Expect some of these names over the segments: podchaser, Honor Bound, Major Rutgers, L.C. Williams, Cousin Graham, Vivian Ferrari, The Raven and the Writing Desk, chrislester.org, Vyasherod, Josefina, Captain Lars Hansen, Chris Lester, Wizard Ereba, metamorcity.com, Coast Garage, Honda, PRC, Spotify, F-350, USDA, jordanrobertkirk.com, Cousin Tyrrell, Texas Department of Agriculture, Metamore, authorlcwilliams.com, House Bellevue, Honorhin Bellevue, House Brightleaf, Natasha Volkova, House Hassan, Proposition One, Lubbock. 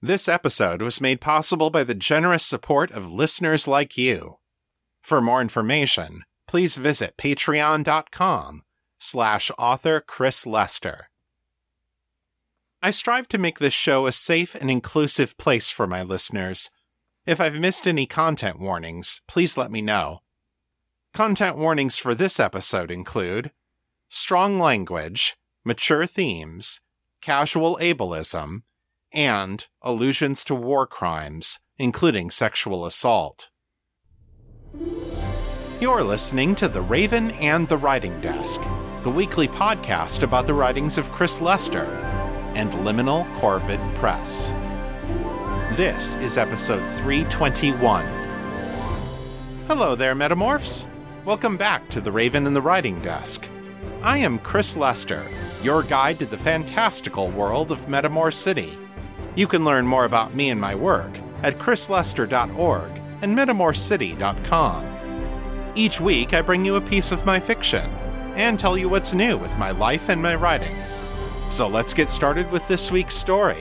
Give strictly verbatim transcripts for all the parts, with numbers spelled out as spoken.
This episode was made possible by the generous support of listeners like you. For more information, please visit patreon.com slash author Chris Lester. I strive to make this show a safe and inclusive place for my listeners. If I've missed any content warnings, please let me know. Content warnings for this episode include strong language, mature themes, casual ableism, and allusions to war crimes, including sexual assault. You're listening to The Raven and the Writing Desk, the weekly podcast about the writings of Chris Lester and Liminal Corvid Press. This is episode three twenty-one. Hello there, Metamorphs! Welcome back to The Raven and the Writing Desk. I am Chris Lester, your guide to the fantastical world of Metamore City. You can learn more about me and my work at chris lester dot org and metamor city dot com. Each week, I bring you a piece of my fiction and tell you what's new with my life and my writing. So let's get started with this week's story.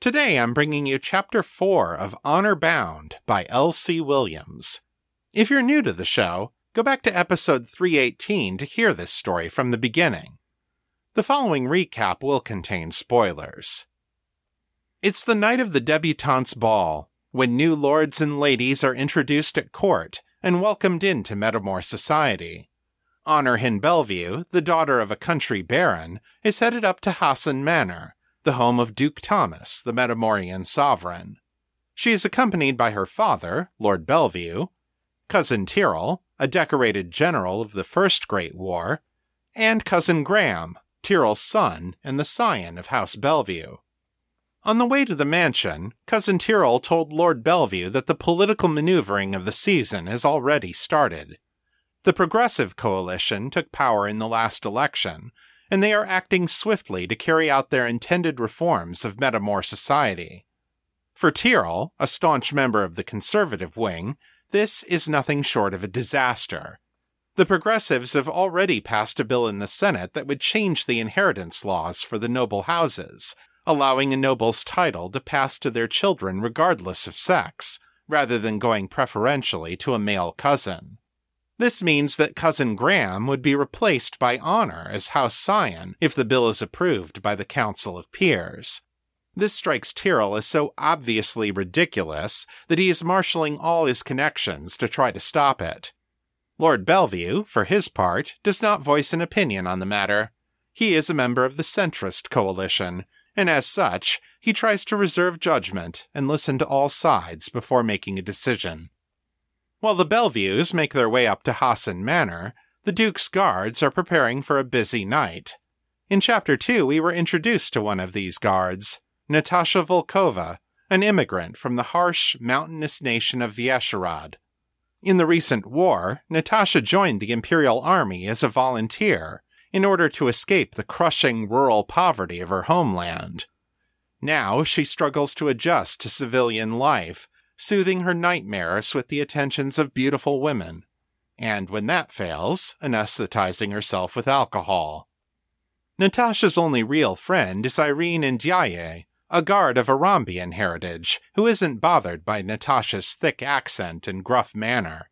Today, I'm bringing you Chapter four of Honor Bound by L C. Williams. If you're new to the show, go back to episode three eighteen to hear this story from the beginning. The following recap will contain spoilers. It's the night of the Debutante's Ball, when new lords and ladies are introduced at court and welcomed into Metamore society. Honorhin Bellevue, the daughter of a country baron, is headed up to Hassan Manor, the home of Duke Thomas, the Metamorean sovereign. She is accompanied by her father, Lord Bellevue, Cousin Tyrrell, a decorated general of the First Great War, and Cousin Graham, Tyrrell's son and the scion of House Bellevue. On the way to the mansion, Cousin Tyrrell told Lord Bellevue that the political maneuvering of the season has already started. The Progressive Coalition took power in the last election, and they are acting swiftly to carry out their intended reforms of Metamore society. For Tyrrell, a staunch member of the Conservative wing, this is nothing short of a disaster. The Progressives have already passed a bill in the Senate that would change the inheritance laws for the noble houses, allowing a noble's title to pass to their children regardless of sex, rather than going preferentially to a male cousin. This means that Cousin Graham would be replaced by Honor as House Scion if the bill is approved by the Council of Peers. This strikes Tyrrell as so obviously ridiculous that he is marshalling all his connections to try to stop it. Lord Bellevue, for his part, does not voice an opinion on the matter. He is a member of the centrist coalition, and as such, he tries to reserve judgment and listen to all sides before making a decision. While the Bellevues make their way up to Hassan Manor, the Duke's guards are preparing for a busy night. In Chapter two, we were introduced to one of these guards, Natasha Volkova, an immigrant from the harsh, mountainous nation of Vyasherod. In the recent war, Natasha joined the Imperial Army as a volunteer in order to escape the crushing rural poverty of her homeland. Now she struggles to adjust to civilian life, soothing her nightmares with the attentions of beautiful women, and when that fails, anesthetizing herself with alcohol. Natasha's only real friend is Irene Ndiaye, a guard of Arambian heritage, who isn't bothered by Natasha's thick accent and gruff manner.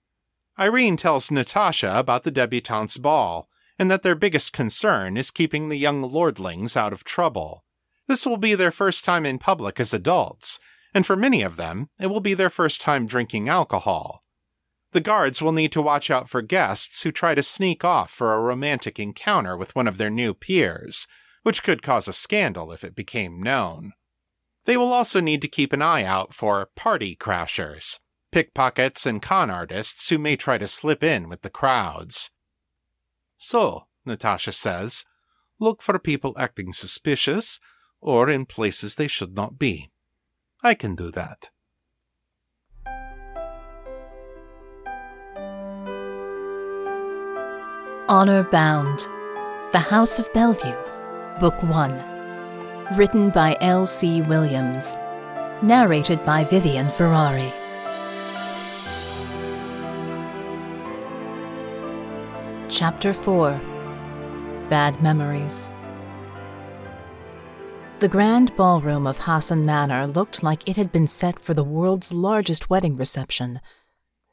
Irene tells Natasha about the Debutante's Ball, and that their biggest concern is keeping the young lordlings out of trouble. This will be their first time in public as adults, and for many of them, it will be their first time drinking alcohol. The guards will need to watch out for guests who try to sneak off for a romantic encounter with one of their new peers, which could cause a scandal if it became known. They will also need to keep an eye out for party crashers, pickpockets and con artists who may try to slip in with the crowds. So, Natasha says, look for people acting suspicious or in places they should not be. I can do that. Honor Bound, The House of Bellevue, Book one. Written by L C. Williams. Narrated by Vivian Ferrari. Chapter four. Bad Memories. The grand ballroom of Hassan Manor looked like it had been set for the world's largest wedding reception.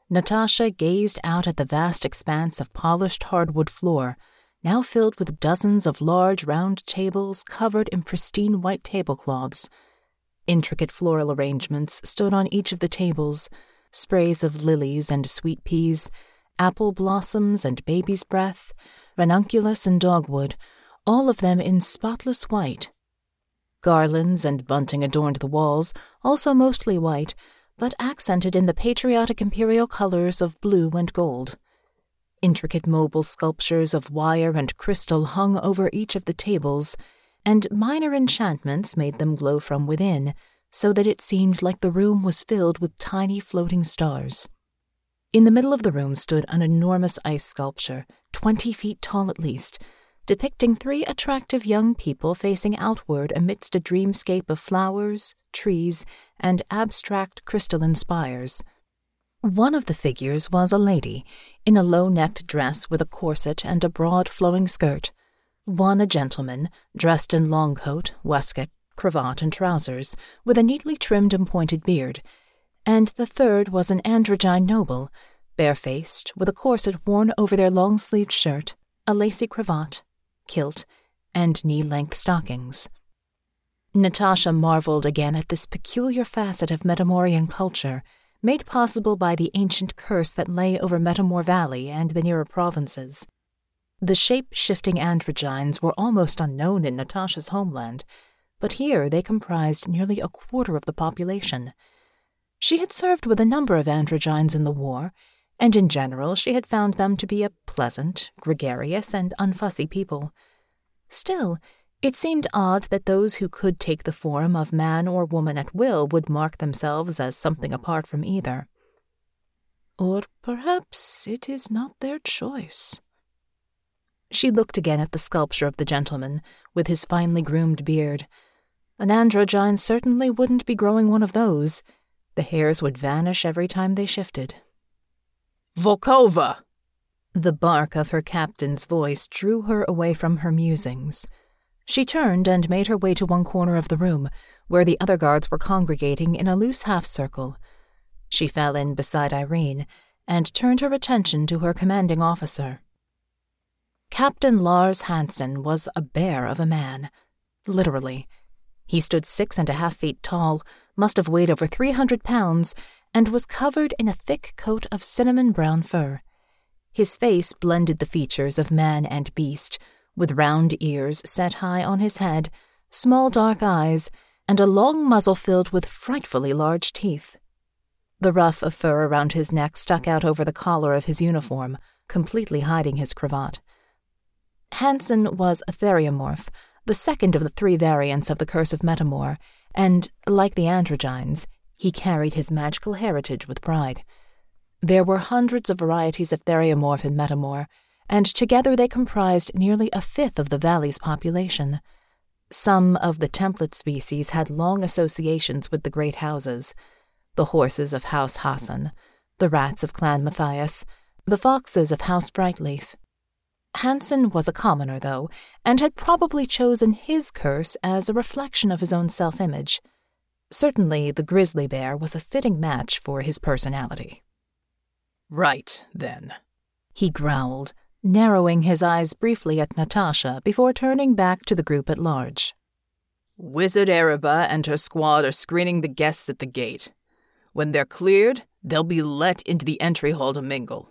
Natasha gazed out at the vast expanse of polished hardwood floor, now filled with dozens of large round tables covered in pristine white tablecloths. Intricate floral arrangements stood on each of the tables, sprays of lilies and sweet peas, apple blossoms and baby's breath, ranunculus and dogwood, all of them in spotless white. Garlands and bunting adorned the walls, also mostly white, but accented in the patriotic imperial colors of blue and gold. Intricate mobile sculptures of wire and crystal hung over each of the tables, and minor enchantments made them glow from within, so that it seemed like the room was filled with tiny floating stars. In the middle of the room stood an enormous ice sculpture, twenty feet tall at least, depicting three attractive young people facing outward amidst a dreamscape of flowers, trees, and abstract crystalline spires. One of the figures was a lady, in a low-necked dress with a corset and a broad flowing skirt. One a gentleman, dressed in long coat, waistcoat, cravat, and trousers, with a neatly trimmed and pointed beard. And the third was an androgyne noble, barefaced, with a corset worn over their long-sleeved shirt, a lacy cravat, kilt, and knee-length stockings. Natasha marveled again at this peculiar facet of Metamorian culture, made possible by the ancient curse that lay over Metamore Valley and the nearer provinces. The shape-shifting androgynes were almost unknown in Natasha's homeland, but here they comprised nearly a quarter of the population. She had served with a number of androgynes in the war, and in general she had found them to be a pleasant, gregarious, and unfussy people. Still, it seemed odd that those who could take the form of man or woman at will would mark themselves as something apart from either. Or perhaps it is not their choice. She looked again at the sculpture of the gentleman, with his finely groomed beard. An androgyne certainly wouldn't be growing one of those. The hairs would vanish every time they shifted. Volkova! The bark of her captain's voice drew her away from her musings. She turned and made her way to one corner of the room, where the other guards were congregating in a loose half-circle. She fell in beside Irene, and turned her attention to her commanding officer. Captain Lars Hansen was a bear of a man, literally. He stood six and a half feet tall, must have weighed over three hundred pounds, and was covered in a thick coat of cinnamon-brown fur. His face blended the features of man and beast, with round ears set high on his head, small dark eyes, and a long muzzle filled with frightfully large teeth. The ruff of fur around his neck stuck out over the collar of his uniform, completely hiding his cravat. Hansen was a theriomorph, the second of the three variants of the Curse of Metamore, and, like the androgynes, he carried his magical heritage with pride. There were hundreds of varieties of theriomorph in Metamore, and together they comprised nearly a fifth of the valley's population. Some of the template species had long associations with the great houses, the horses of House Hassan, the rats of Clan Matthias, the foxes of House Brightleaf. Hansen was a commoner, though, and had probably chosen his curse as a reflection of his own self-image. Certainly the grizzly bear was a fitting match for his personality. "Right, then," he growled, narrowing his eyes briefly at Natasha before turning back to the group at large. "Wizard Ereba and her squad are screening the guests at the gate. When they're cleared, they'll be let into the entry hall to mingle.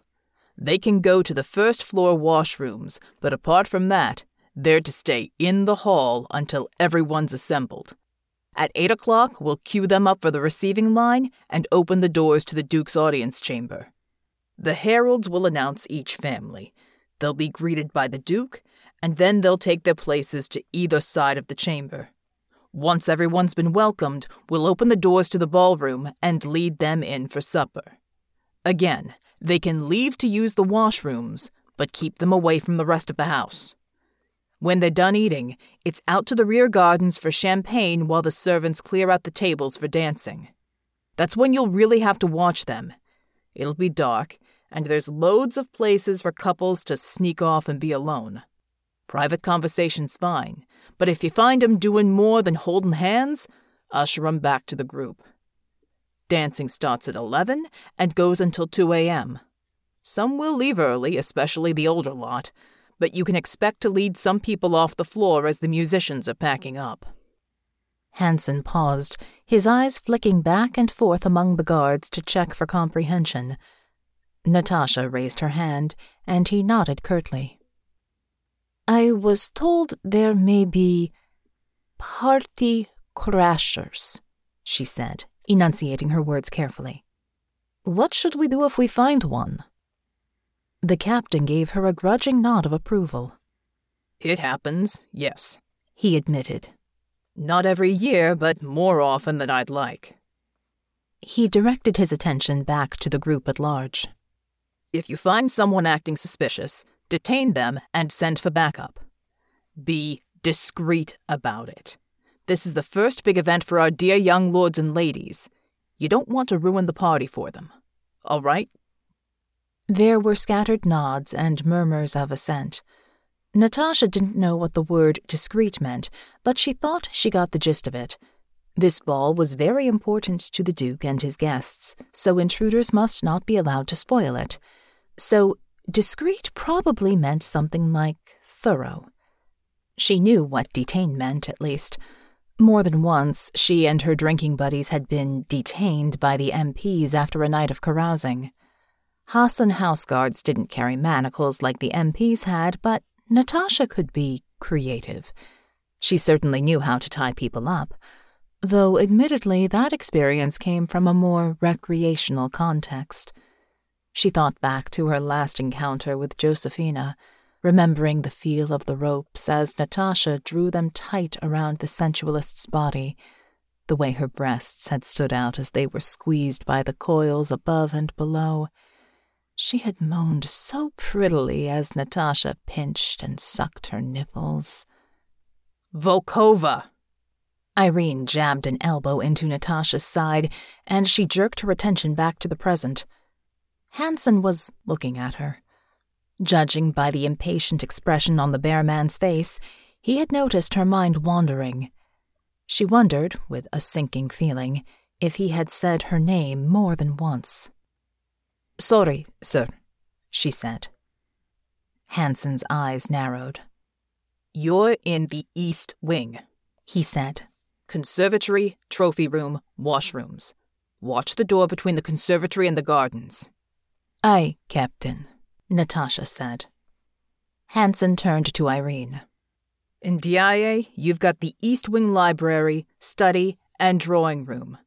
They can go to the first-floor washrooms, but apart from that, they're to stay in the hall until everyone's assembled. At eight o'clock, we'll queue them up for the receiving line and open the doors to the Duke's audience chamber. The heralds will announce each family. They'll be greeted by the Duke, and then they'll take their places to either side of the chamber. Once everyone's been welcomed, we'll open the doors to the ballroom and lead them in for supper. Again, they can leave to use the washrooms, but keep them away from the rest of the house. When they're done eating, it's out to the rear gardens for champagne while the servants clear out the tables for dancing. That's when you'll really have to watch them. It'll be dark, and there's loads of places for couples to sneak off and be alone. Private conversation's fine, but if you find 'em doing more than holding hands, usher 'em back to the group. Dancing starts at eleven and goes until two a.m. Some will leave early, especially the older lot, but you can expect to lead some people off the floor as the musicians are packing up." Hansen paused, his eyes flicking back and forth among the guards to check for comprehension. Natasha raised her hand, and he nodded curtly. "I was told there may be party crashers," she said, enunciating her words carefully. "What should we do if we find one?" The captain gave her a grudging nod of approval. "It happens, yes," he admitted. "Not every year, but more often than I'd like." He directed his attention back to the group at large. "If you find someone acting suspicious, detain them and send for backup. Be discreet about it. This is the first big event for our dear young lords and ladies. You don't want to ruin the party for them. All right?" There were scattered nods and murmurs of assent. Natasha didn't know what the word discreet meant, but she thought she got the gist of it. This ball was very important to the Duke and his guests, so intruders must not be allowed to spoil it. So discreet probably meant something like thorough. She knew what detain meant, at least. More than once, she and her drinking buddies had been detained by the M Ps after a night of carousing. Hassan house guards didn't carry manacles like the M Ps had, but Natasha could be creative. She certainly knew how to tie people up, though admittedly that experience came from a more recreational context. She thought back to her last encounter with Josefina, remembering the feel of the ropes as Natasha drew them tight around the sensualist's body, the way her breasts had stood out as they were squeezed by the coils above and below. She had moaned so prettily as Natasha pinched and sucked her nipples. "Volkova!" Irene jabbed an elbow into Natasha's side, and she jerked her attention back to the present. Hansen was looking at her. Judging by the impatient expression on the bear man's face, he had noticed her mind wandering. She wondered, with a sinking feeling, if he had said her name more than once. "Sorry, sir," she said. Hansen's eyes narrowed. "You're in the East Wing," he said. "Conservatory, trophy room, washrooms. Watch the door between the conservatory and the gardens." "Aye, Captain," Natasha said. Hansen turned to Irene. "Ndiaye, you've got the East Wing library, study, and drawing room.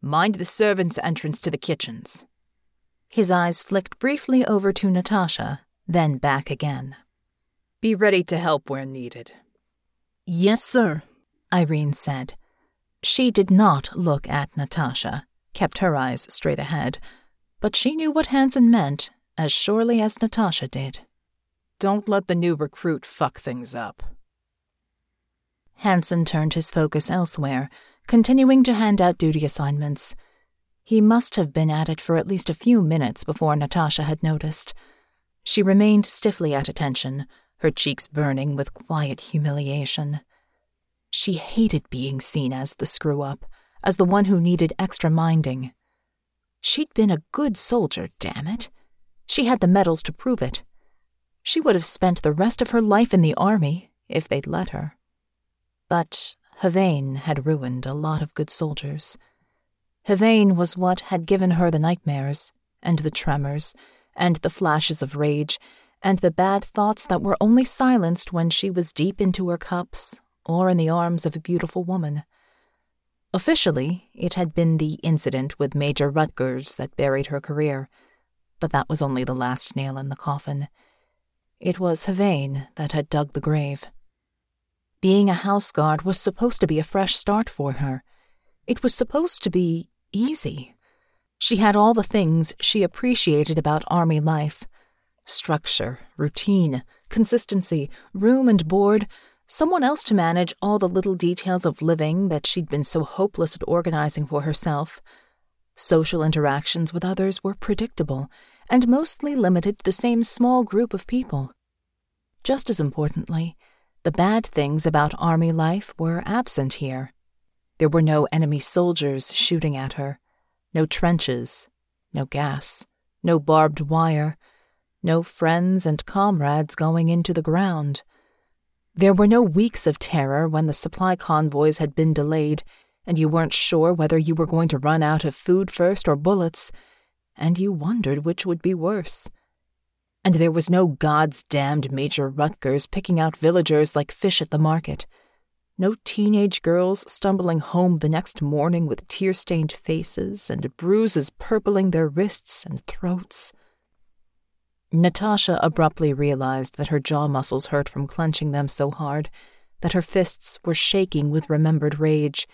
Mind the servants' entrance to the kitchens." His eyes flicked briefly over to Natasha, then back again. "Be ready to help where needed." "Yes, sir," Irene said. She did not look at Natasha, kept her eyes straight ahead, but she knew what Hansen meant as surely as Natasha did. "Don't let the new recruit fuck things up." Hansen turned his focus elsewhere, continuing to hand out duty assignments. He must have been at it for at least a few minutes before Natasha had noticed. She remained stiffly at attention, her cheeks burning with quiet humiliation. She hated being seen as the screw-up, as the one who needed extra minding. She'd been a good soldier, damn it. She had the medals to prove it. She would have spent the rest of her life in the army, if they'd let her. But Havane had ruined a lot of good soldiers. Havane was what had given her the nightmares, and the tremors, and the flashes of rage, and the bad thoughts that were only silenced when she was deep into her cups, or in the arms of a beautiful woman. Officially, it had been the incident with Major Rutgers that buried her career, but that was only the last nail in the coffin. It was Havane that had dug the grave. Being a house guard was supposed to be a fresh start for her. It was supposed to be easy. She had all the things she appreciated about army life. Structure, routine, consistency, room and board, someone else to manage all the little details of living that she'd been so hopeless at organizing for herself. Social interactions with others were predictable and mostly limited to the same small group of people. Just as importantly, The bad things about army life were absent here. There were no enemy soldiers shooting at her, no trenches, no gas, no barbed wire, no friends and comrades going into the ground. There were no weeks of terror when the supply convoys had been delayed, and you weren't sure whether you were going to run out of food first or bullets, and you wondered which would be worse. And there was no God's damned Major Rutgers picking out villagers like fish at the market. No teenage girls stumbling home the next morning with tear-stained faces and bruises purpling their wrists and throats. Natasha abruptly realized that her jaw muscles hurt from clenching them so hard, that her fists were shaking with remembered rage.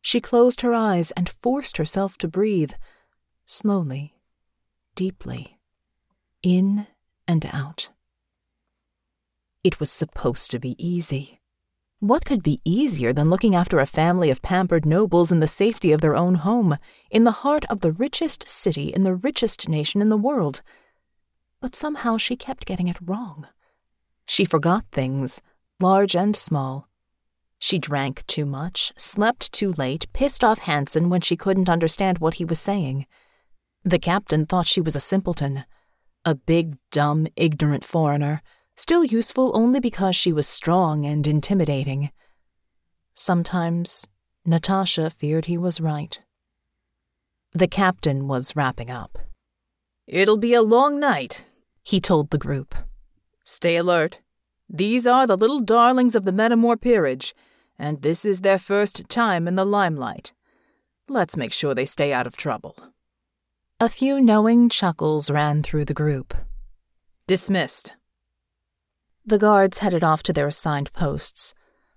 She closed her eyes and forced herself to breathe, slowly, deeply, in and out. It was supposed to be easy. What could be easier than looking after a family of pampered nobles in the safety of their own home, in the heart of the richest city in the richest nation in the world? But somehow she kept getting it wrong. She forgot things, large and small. She drank too much, slept too late, pissed off Hansen when she couldn't understand what he was saying. The captain thought she was a simpleton, a big, dumb, ignorant foreigner, still useful only because she was strong and intimidating. Sometimes Natasha feared he was right. The captain was wrapping up. "It'll be a long night," he told the group. "Stay alert. These are the little darlings of the Metamore peerage, and this is their first time in the limelight. Let's make sure they stay out of trouble." A few knowing chuckles ran through the group. "Dismissed." The guards headed off to their assigned posts.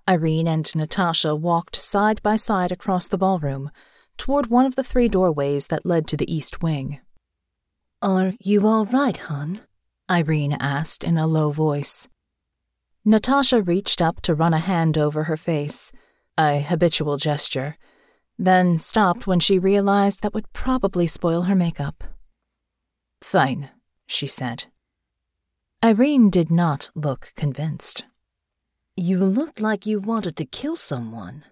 Irene and Natasha walked side by side across the ballroom, toward one of the three doorways that led to the east wing. "Are you all right, hon?" Irene asked in a low voice. Natasha reached up to run a hand over her face, a habitual gesture, then stopped when she realized that would probably spoil her makeup. "Fine," she said. Irene did not look convinced. "You looked like you wanted to kill someone."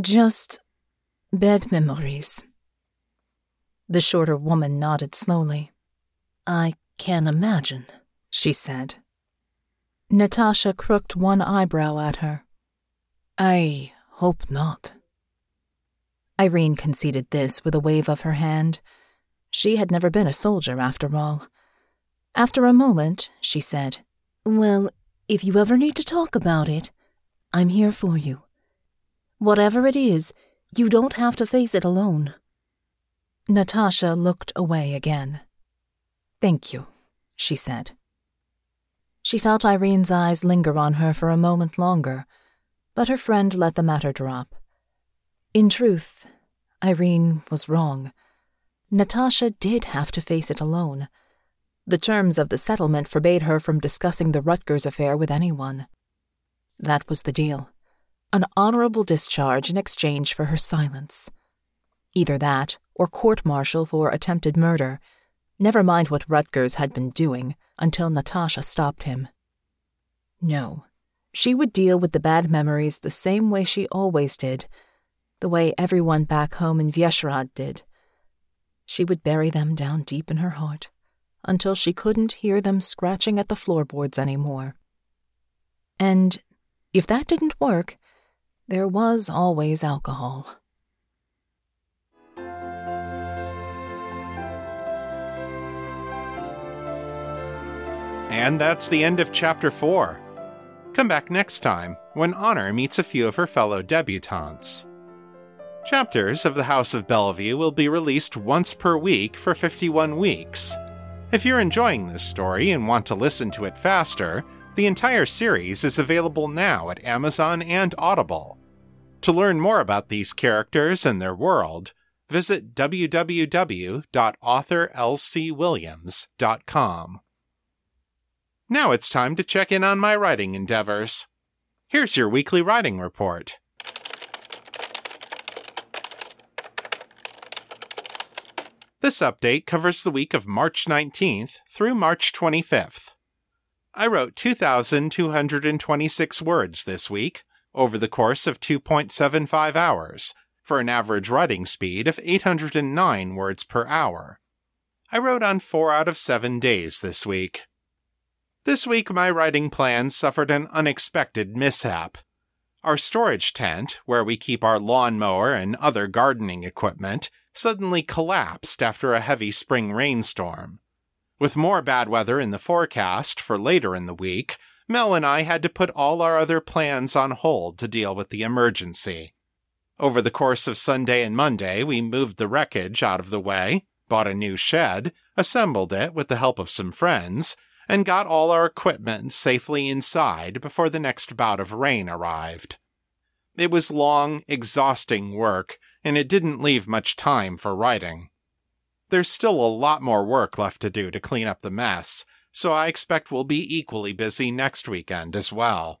"Just bad memories." The shorter woman nodded slowly. "I can imagine," she said. Natasha crooked one eyebrow at her. "I hope not." Irene conceded this with a wave of her hand. She had never been a soldier, after all. After a moment, she said, "Well, if you ever need to talk about it, I'm here for you. Whatever it is, you don't have to face it alone." Natasha looked away again. "Thank you," she said. She felt Irene's eyes linger on her for a moment longer, but her friend let the matter drop. In truth, Irene was wrong. Natasha did have to face it alone. The terms of the settlement forbade her from discussing the Rutgers affair with anyone. That was the deal. An honorable discharge in exchange for her silence. Either that, or court-martial for attempted murder. Never mind what Rutgers had been doing until Natasha stopped him. No, she would deal with the bad memories the same way she always did, the way everyone back home in Vyasherod did. She would bury them down deep in her heart, until she couldn't hear them scratching at the floorboards anymore. And if that didn't work, there was always alcohol. And that's the end of Chapter four. Come back next time, when Honor meets a few of her fellow debutantes. Chapters of the House of Bellevue will be released once per week for fifty-one weeks. If you're enjoying this story and want to listen to it faster, the entire series is available now at Amazon and Audible. To learn more about these characters and their world, visit w w w dot author l c williams dot com. Now it's time to check in on my writing endeavors. Here's your weekly writing report. This update covers the week of March nineteenth through March twenty-fifth. I wrote two thousand two hundred twenty-six words this week, over the course of two point seven five hours, for an average writing speed of eight hundred nine words per hour. I wrote on four out of seven days this week. This week my writing plans suffered an unexpected mishap. Our storage tent, where we keep our lawnmower and other gardening equipment, suddenly collapsed after a heavy spring rainstorm. With more bad weather in the forecast for later in the week, Mel and I had to put all our other plans on hold to deal with the emergency. Over the course of Sunday and Monday, we moved the wreckage out of the way, bought a new shed, assembled it with the help of some friends, and got all our equipment safely inside before the next bout of rain arrived. It was long, exhausting work, and it didn't leave much time for writing. There's still a lot more work left to do to clean up the mess, so I expect we'll be equally busy next weekend as well.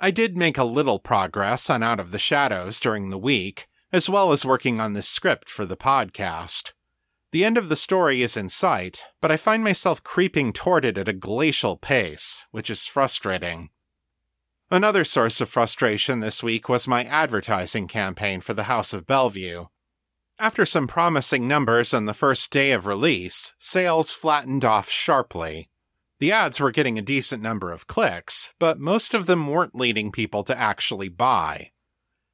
I did make a little progress on Out of the Shadows during the week, as well as working on the script for the podcast. The end of the story is in sight, but I find myself creeping toward it at a glacial pace, which is frustrating. Another source of frustration this week was my advertising campaign for the House of Bellevue. After some promising numbers on the first day of release, sales flattened off sharply. The ads were getting a decent number of clicks, but most of them weren't leading people to actually buy.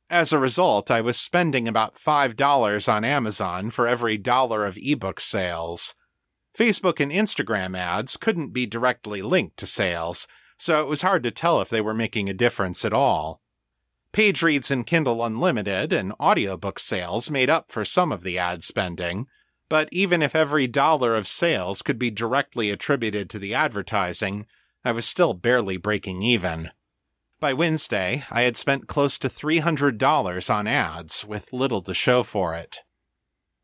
As a result, I was spending about five dollars on Amazon for every dollar of ebook sales. Facebook and Instagram ads couldn't be directly linked to sales, so it was hard to tell if they were making a difference at all. Page reads in Kindle Unlimited and audiobook sales made up for some of the ad spending, but even if every dollar of sales could be directly attributed to the advertising, I was still barely breaking even. By Wednesday, I had spent close to three hundred dollars on ads, with little to show for it.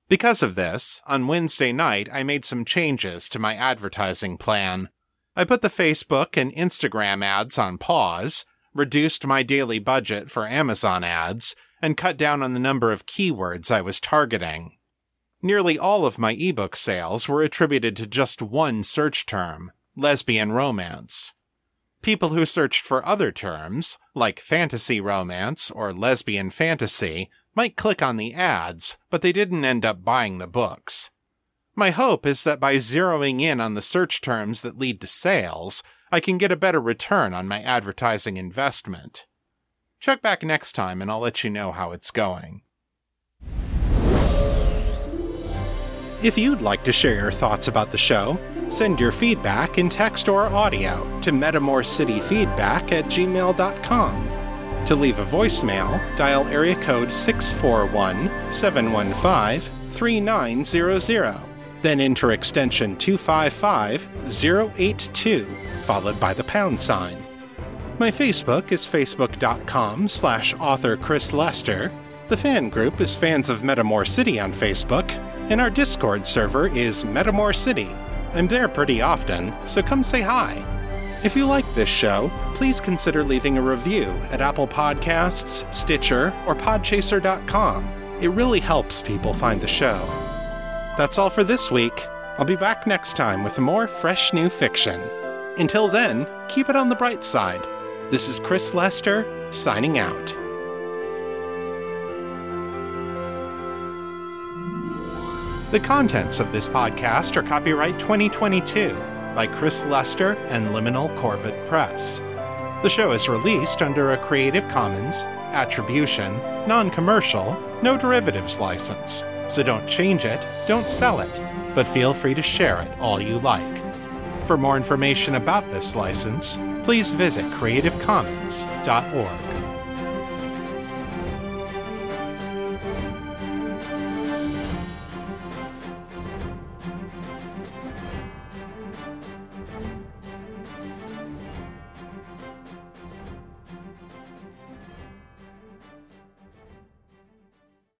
Because of this, on Wednesday night I made some changes to my advertising plan. I put the Facebook and Instagram ads on pause, reduced my daily budget for Amazon ads, and cut down on the number of keywords I was targeting. Nearly all of my ebook sales were attributed to just one search term, lesbian romance. People who searched for other terms, like fantasy romance or lesbian fantasy, might click on the ads, but they didn't end up buying the books. My hope is that by zeroing in on the search terms that lead to sales, I can get a better return on my advertising investment. Check back next time and I'll let you know how it's going. If you'd like to share your thoughts about the show, send your feedback in text or audio to metamorcityfeedback at gmail dot com. To leave a voicemail, dial area code six four one, seven one five, three nine zero zero, then enter extension two five five, zero eight two. Followed by the pound sign. My Facebook is facebook.com slash author Chris Lester. The fan group is Fans of Metamore City on Facebook, and our Discord server is Metamore City. I'm there pretty often, so come say hi. If you like this show, please consider leaving a review at Apple Podcasts, Stitcher, or podchaser dot com. It really helps people find the show. That's all for this week. I'll be back next time with more fresh new fiction. Until then, keep it on the bright side. This is Chris Lester, signing out. The contents of this podcast are copyright twenty twenty-two by Chris Lester and Liminal Corvid Press. The show is released under a Creative Commons, Attribution, Non-Commercial, No Derivatives license, so don't change it, don't sell it, but feel free to share it all you like. For more information about this license, please visit creative commons dot org.